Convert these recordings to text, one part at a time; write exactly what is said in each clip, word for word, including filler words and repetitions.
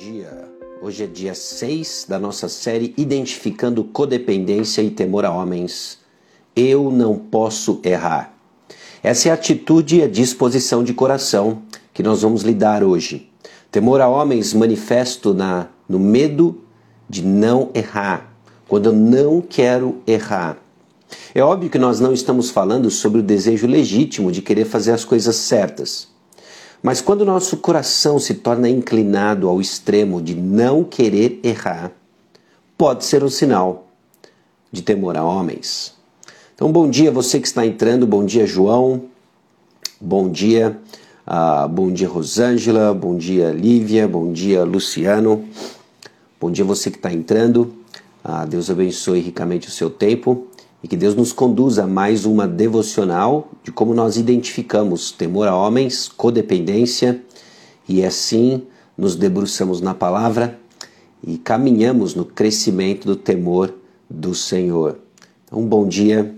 dia. Hoje é dia seis da nossa série Identificando Codependência e Temor a Homens. Eu não posso errar. Essa é a atitude e a disposição de coração que nós vamos lidar hoje. Temor a homens manifesto na, no medo de não errar, quando eu não quero errar. É óbvio que nós não estamos falando sobre o desejo legítimo de querer fazer as coisas certas. Mas quando o nosso coração se torna inclinado ao extremo de não querer errar, pode ser um sinal de temor a homens. Então, bom dia você que está entrando, bom dia João, bom dia, uh, bom dia Rosângela, bom dia Lívia, bom dia Luciano, bom dia você que está entrando, uh, Deus abençoe ricamente o seu tempo. E que Deus nos conduza a mais uma devocional de como nós identificamos temor a homens, codependência, e assim nos debruçamos na palavra e caminhamos no crescimento do temor do Senhor. Então, bom dia,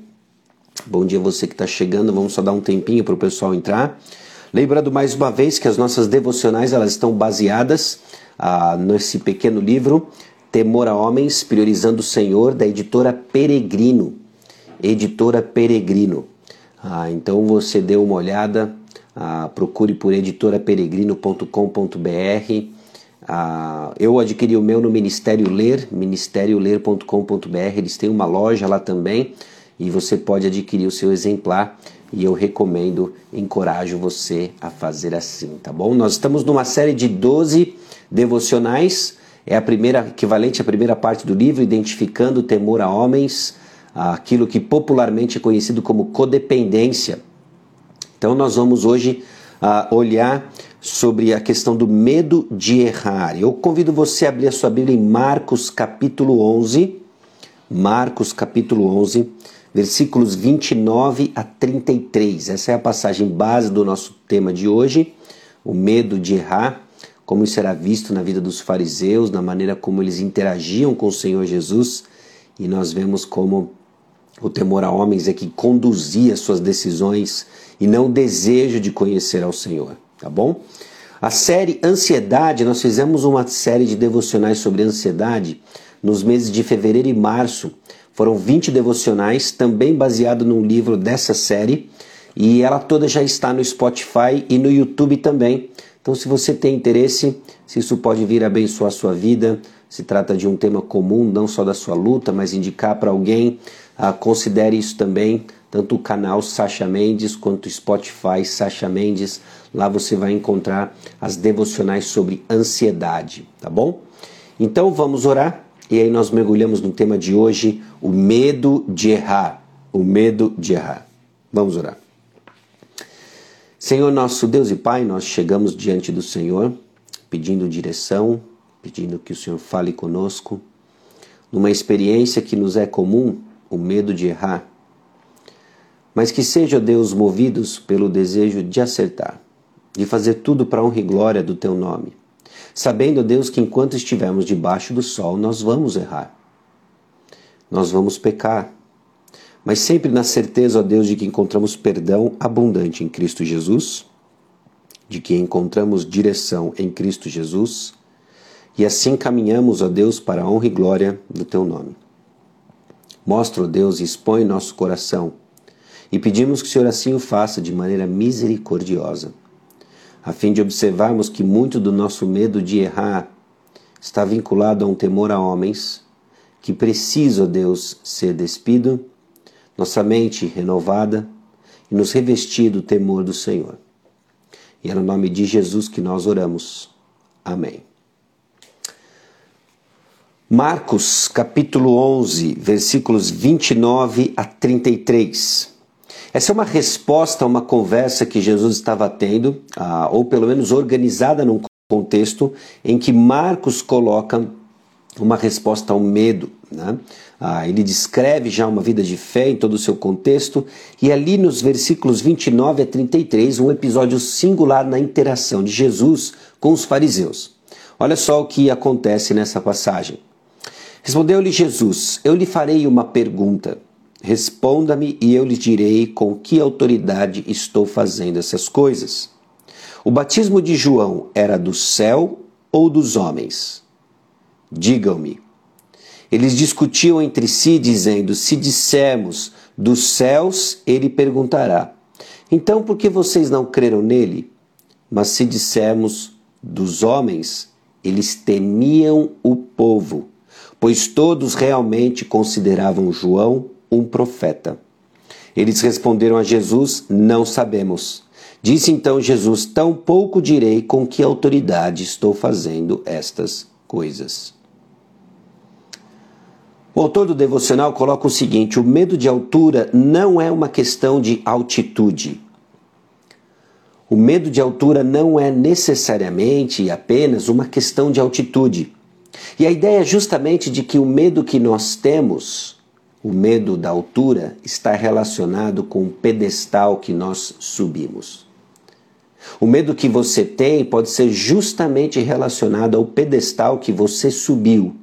bom dia você que está chegando, vamos só dar um tempinho para o pessoal entrar. Lembrando mais uma vez que as nossas devocionais elas estão baseadas ah, nesse pequeno livro, Temor a Homens, Priorizando o Senhor, da editora Peregrino. Editora Peregrino. Ah, então você dê uma olhada, ah, procure por editora peregrino ponto com ponto b r. Ah, eu adquiri o meu no Ministério Ler, ministério ler ponto com ponto b r. Eles têm uma loja lá também e você pode adquirir o seu exemplar e eu recomendo, encorajo você a fazer assim, tá bom? Nós estamos numa série de doze devocionais, é a primeira, equivalente à primeira parte do livro, Identificando o Temor a Homens, aquilo que popularmente é conhecido como codependência. Então nós vamos hoje uh, olhar sobre a questão do medo de errar. Eu convido você a abrir a sua Bíblia em Marcos capítulo onze, Marcos capítulo onze, versículos vinte e nove a trinta e três. Essa é a passagem base do nosso tema de hoje, o medo de errar, como isso era visto na vida dos fariseus, na maneira como eles interagiam com o Senhor Jesus, e nós vemos como o temor a homens é que conduzia suas decisões e não o desejo de conhecer ao Senhor, tá bom? A série Ansiedade, nós fizemos uma série de devocionais sobre ansiedade nos meses de fevereiro e março. Foram vinte devocionais, também baseado num livro dessa série, e ela toda já está no Spotify e no YouTube também. Então se você tem interesse, se isso pode vir abençoar a sua vida, se trata de um tema comum, não só da sua luta, mas indicar para alguém, ah, considere isso também, tanto o canal Sacha Mendes quanto o Spotify Sacha Mendes. Lá você vai encontrar as devocionais sobre ansiedade, tá bom? Então vamos orar e aí nós mergulhamos no tema de hoje, o medo de errar, o medo de errar. Vamos orar. Senhor nosso Deus e Pai, nós chegamos diante do Senhor pedindo direção, pedindo que o Senhor fale conosco, numa experiência que nos é comum, o medo de errar, mas que seja, Deus, movidos pelo desejo de acertar, de fazer tudo para a honra e glória do Teu nome, sabendo, Deus, que enquanto estivermos debaixo do sol, nós vamos errar, nós vamos pecar, mas sempre na certeza, ó Deus, de que encontramos perdão abundante em Cristo Jesus, de que encontramos direção em Cristo Jesus, e assim caminhamos, ó Deus, para a honra e glória do Teu nome. Mostra, ó Deus, e expõe nosso coração, e pedimos que o Senhor assim o faça de maneira misericordiosa, a fim de observarmos que muito do nosso medo de errar está vinculado a um temor a homens, que precisa, ó Deus, ser despido, nossa mente renovada e nos revestir do temor do Senhor. E é no nome de Jesus que nós oramos. Amém. Marcos capítulo onze, versículos vinte e nove a trinta e três. Essa é uma resposta a uma conversa que Jesus estava tendo, ah, ou pelo menos organizada num contexto em que Marcos coloca uma resposta ao medo, né? Ah, ele descreve já uma vida de fé em todo o seu contexto, e ali nos versículos vinte e nove a trinta e três, um episódio singular na interação de Jesus com os fariseus. Olha só o que acontece nessa passagem. Respondeu-lhe Jesus, eu lhe farei uma pergunta, responda-me e eu lhe direi com que autoridade estou fazendo essas coisas. O batismo de João era do céu ou dos homens? Digam-me. Eles discutiam entre si, dizendo, se dissermos dos céus, ele perguntará, então por que vocês não creram nele? Mas se dissermos dos homens, eles temiam o povo, pois todos realmente consideravam João um profeta. Eles responderam a Jesus, não sabemos. Disse então Jesus, tampouco direi com que autoridade estou fazendo estas coisas. O autor do devocional coloca o seguinte, o medo de altura não é uma questão de altitude. O medo de altura não é necessariamente apenas uma questão de altitude. E a ideia é justamente de que o medo que nós temos, o medo da altura, está relacionado com o pedestal que nós subimos. O medo que você tem pode ser justamente relacionado ao pedestal que você subiu.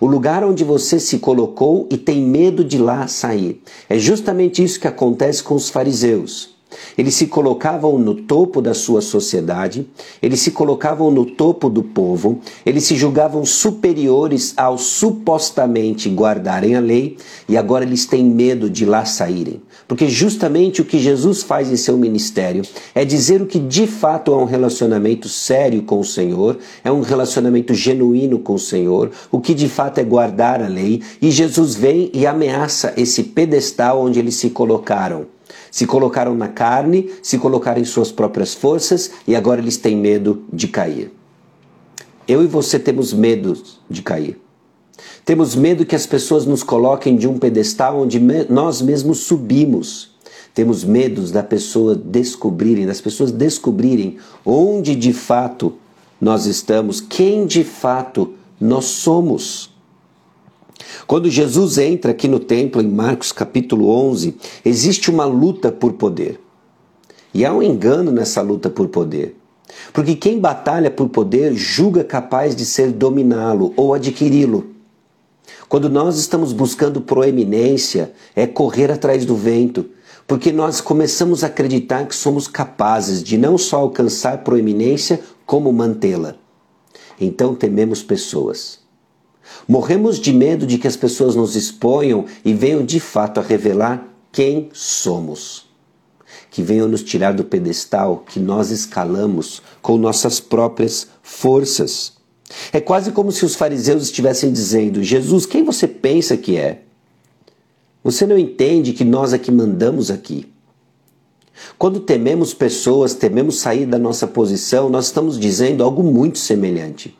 O lugar onde você se colocou e tem medo de lá sair. É justamente isso que acontece com os fariseus. Eles se colocavam no topo da sua sociedade, eles se colocavam no topo do povo, eles se julgavam superiores ao supostamente guardarem a lei, e agora eles têm medo de lá saírem. Porque justamente o que Jesus faz em seu ministério é dizer o que de fato é um relacionamento sério com o Senhor, é um relacionamento genuíno com o Senhor, o que de fato é guardar a lei, e Jesus vem e ameaça esse pedestal onde eles se colocaram. Se colocaram na carne, se colocaram em suas próprias forças e agora eles têm medo de cair. Eu e você temos medo de cair. Temos medo que as pessoas nos coloquem de um pedestal onde nós mesmos subimos. Temos medo da pessoa descobrirem, das pessoas descobrirem onde de fato nós estamos, quem de fato nós somos. Quando Jesus entra aqui no templo, em Marcos capítulo onze, existe uma luta por poder. E há um engano nessa luta por poder. Porque quem batalha por poder julga capaz de ser dominá-lo ou adquiri-lo. Quando nós estamos buscando proeminência, é correr atrás do vento. Porque nós começamos a acreditar que somos capazes de não só alcançar proeminência, como mantê-la. Então tememos pessoas. Morremos de medo de que as pessoas nos exponham e venham de fato a revelar quem somos. Que venham nos tirar do pedestal que nós escalamos com nossas próprias forças. É quase como se os fariseus estivessem dizendo, Jesus, quem você pensa que é? Você não entende que nós é que mandamos aqui. Quando tememos pessoas, tememos sair da nossa posição, nós estamos dizendo algo muito semelhante.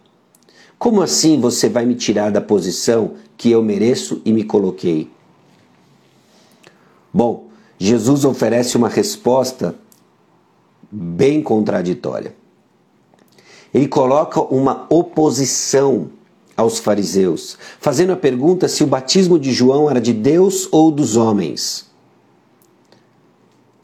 Como assim você vai me tirar da posição que eu mereço e me coloquei? Bom, Jesus oferece uma resposta bem contraditória. Ele coloca uma oposição aos fariseus, fazendo a pergunta se o batismo de João era de Deus ou dos homens.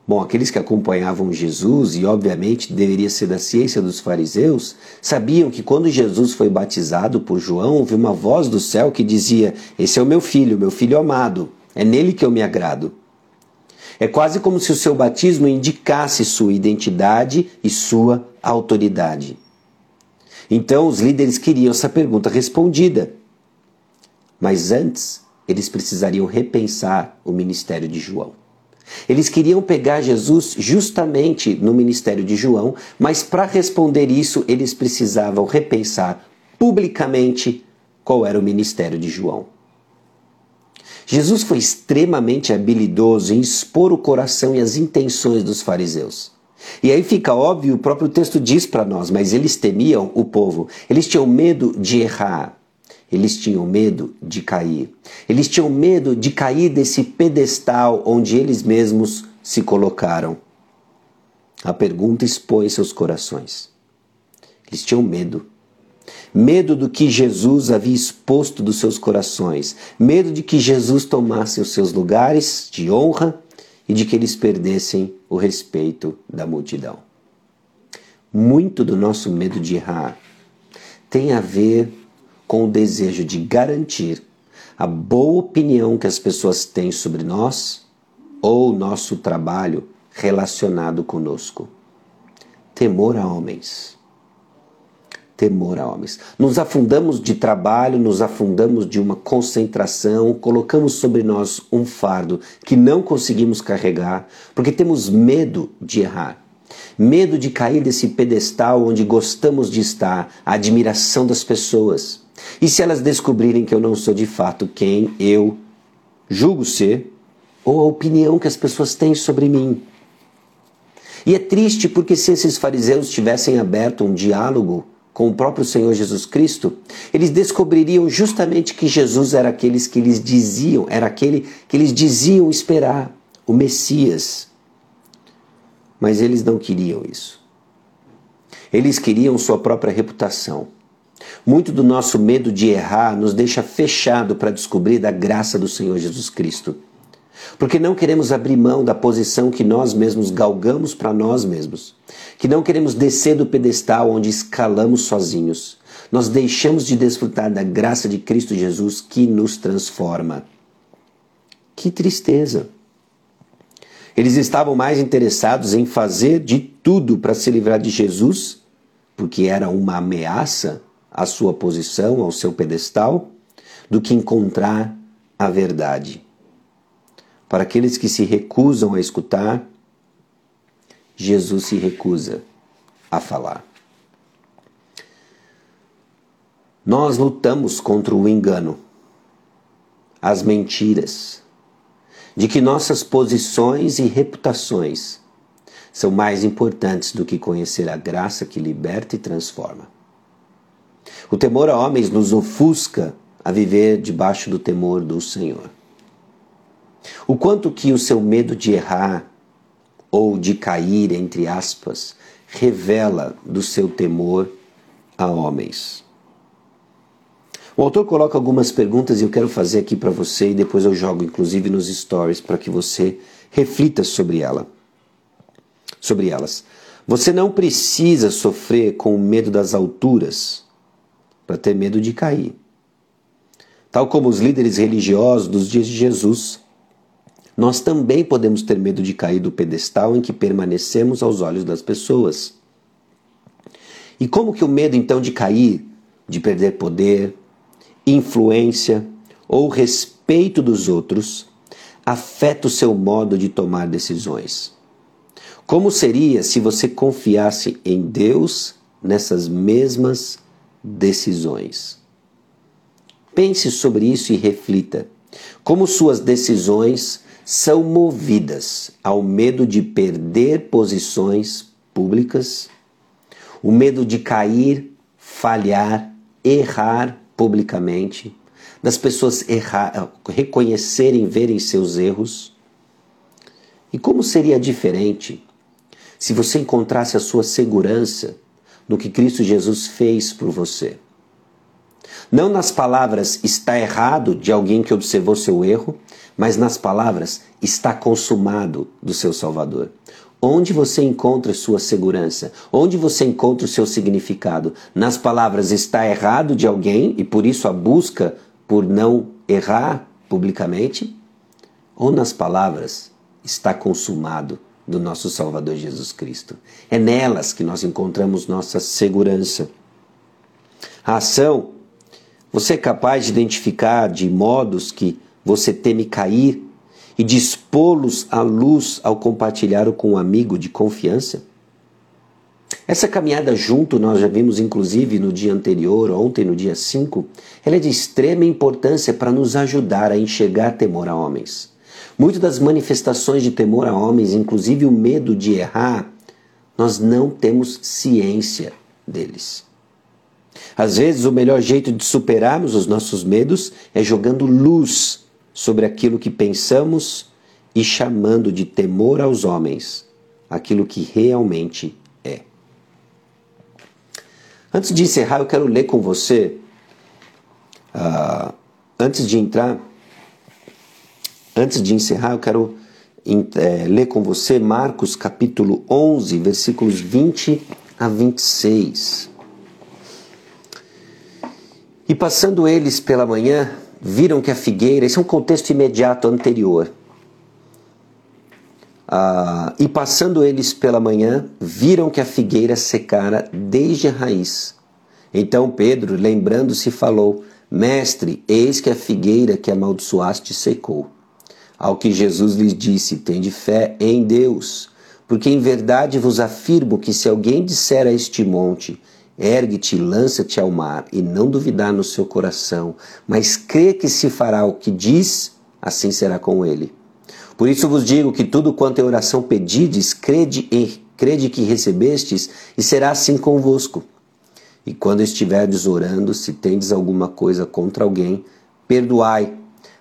Bom, aqueles que acompanhavam Jesus, e obviamente deveria ser da ciência dos fariseus, sabiam que quando Jesus foi batizado por João, houve uma voz do céu que dizia, esse é o meu filho, meu filho amado, é nele que eu me agrado. É quase como se o seu batismo indicasse sua identidade e sua autoridade. Então os líderes queriam essa pergunta respondida, mas antes eles precisariam repensar o ministério de João. Eles queriam pegar Jesus justamente no ministério de João, mas para responder isso eles precisavam repensar publicamente qual era o ministério de João. Jesus foi extremamente habilidoso em expor o coração e as intenções dos fariseus. E aí fica óbvio, o próprio texto diz para nós, mas eles temiam o povo, eles tinham medo de errar. Eles tinham medo de cair. Eles tinham medo de cair desse pedestal onde eles mesmos se colocaram. A pergunta expõe seus corações. Eles tinham medo. Medo do que Jesus havia exposto dos seus corações. Medo de que Jesus tomasse os seus lugares de honra e de que eles perdessem o respeito da multidão. Muito do nosso medo de errar tem a ver com o desejo de garantir a boa opinião que as pessoas têm sobre nós ou nosso trabalho relacionado conosco. Temor a homens. temor a homens. Nos afundamos de trabalho, nos afundamos de uma concentração, colocamos sobre nós um fardo que não conseguimos carregar, porque temos medo de errar. Medo de cair desse pedestal onde gostamos de estar, a admiração das pessoas. E se elas descobrirem que eu não sou de fato quem eu julgo ser, ou a opinião que as pessoas têm sobre mim. E é triste porque se esses fariseus tivessem aberto um diálogo com o próprio Senhor Jesus Cristo, eles descobririam justamente que Jesus era aqueles que eles diziam, era aquele que eles diziam esperar, o Messias. Mas eles não queriam isso. Eles queriam sua própria reputação. Muito do nosso medo de errar nos deixa fechado para descobrir da graça do Senhor Jesus Cristo. Porque não queremos abrir mão da posição que nós mesmos galgamos para nós mesmos. Que não queremos descer do pedestal onde escalamos sozinhos. Nós deixamos de desfrutar da graça de Cristo Jesus que nos transforma. Que tristeza! Eles estavam mais interessados em fazer de tudo para se livrar de Jesus, porque era uma ameaça à sua posição, ao seu pedestal, do que encontrar a verdade. Para aqueles que se recusam a escutar, Jesus se recusa a falar. Nós lutamos contra o engano, as mentiras, de que nossas posições e reputações são mais importantes do que conhecer a graça que liberta e transforma. O temor a homens nos ofusca a viver debaixo do temor do Senhor. O quanto que o seu medo de errar ou de cair, entre aspas, revela do seu temor a homens. O autor coloca algumas perguntas e eu quero fazer aqui para você e depois eu jogo inclusive nos stories para que você reflita sobre ela, sobre elas. Você não precisa sofrer com o medo das alturas para ter medo de cair. Tal como os líderes religiosos dos dias de Jesus, nós também podemos ter medo de cair do pedestal em que permanecemos aos olhos das pessoas. E como que o medo então de cair, de perder poder, influência ou respeito dos outros afeta o seu modo de tomar decisões? Como seria se você confiasse em Deus nessas mesmas decisões? Pense sobre isso e reflita. Como suas decisões são movidas ao medo de perder posições públicas, o medo de cair, falhar, errar publicamente, das pessoas errar, reconhecerem, verem seus erros. E como seria diferente se você encontrasse a sua segurança no que Cristo Jesus fez por você? Não nas palavras "está errado" de alguém que observou seu erro, mas nas palavras "está consumado" do seu Salvador. Onde você encontra sua segurança? Onde você encontra o seu significado? Nas palavras "está errado" de alguém e por isso a busca por não errar publicamente? Ou nas palavras "está consumado" do nosso Salvador Jesus Cristo? É nelas que nós encontramos nossa segurança. A ação, você é capaz de identificar de modos que você teme cair e dispô-los à luz ao compartilhar com um amigo de confiança? Essa caminhada junto, nós já vimos inclusive no dia anterior, ontem no dia cinco, ela é de extrema importância para nos ajudar a enxergar temor a homens. Muitas das manifestações de temor a homens, inclusive o medo de errar, nós não temos ciência deles. Às vezes o melhor jeito de superarmos os nossos medos é jogando luz sobre aquilo que pensamos e chamando de temor aos homens, aquilo que realmente é. Antes de encerrar, eu quero ler com você, uh, antes de entrar, antes de encerrar, eu quero é, ler com você Marcos capítulo onze, versículos vinte a vinte e seis. E passando eles pela manhã, viram que a figueira... Esse é um contexto imediato anterior. Ah, e passando eles pela manhã, viram que a figueira secara desde a raiz. Então Pedro, lembrando-se, falou: Mestre, eis que a figueira que amaldiçoaste secou. Ao que Jesus lhes disse: Tende fé em Deus, porque em verdade vos afirmo que se alguém disser a este monte, ergue-te e lança-te ao mar, e não duvidar no seu coração, mas crê que se fará o que diz, assim será com ele. Por isso vos digo que tudo quanto em oração pedides, crede, em, crede que recebestes, e será assim convosco. E quando estiverdes orando, se tendes alguma coisa contra alguém, perdoai,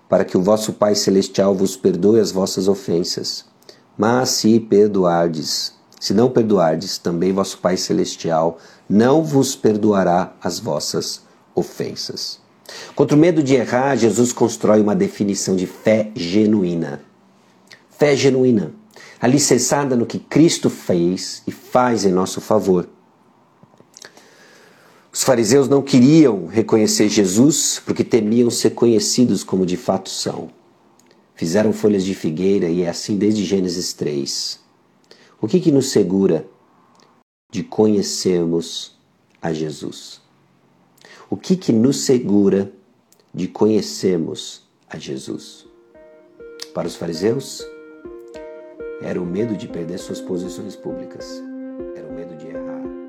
para que o vosso Pai Celestial vos perdoe as vossas ofensas. Mas se perdoardes, se não perdoardes, também vosso Pai Celestial não vos perdoará as vossas ofensas. Contra o medo de errar, Jesus constrói uma definição de fé genuína. Fé genuína, alicerçada no que Cristo fez e faz em nosso favor. Os fariseus não queriam reconhecer Jesus porque temiam ser conhecidos como de fato são. Fizeram folhas de figueira e é assim desde Gênesis três. O que que nos segura de conhecermos a Jesus? O que que nos segura de conhecermos a Jesus? Para os fariseus, era o medo de perder suas posições públicas. Era o medo de errar.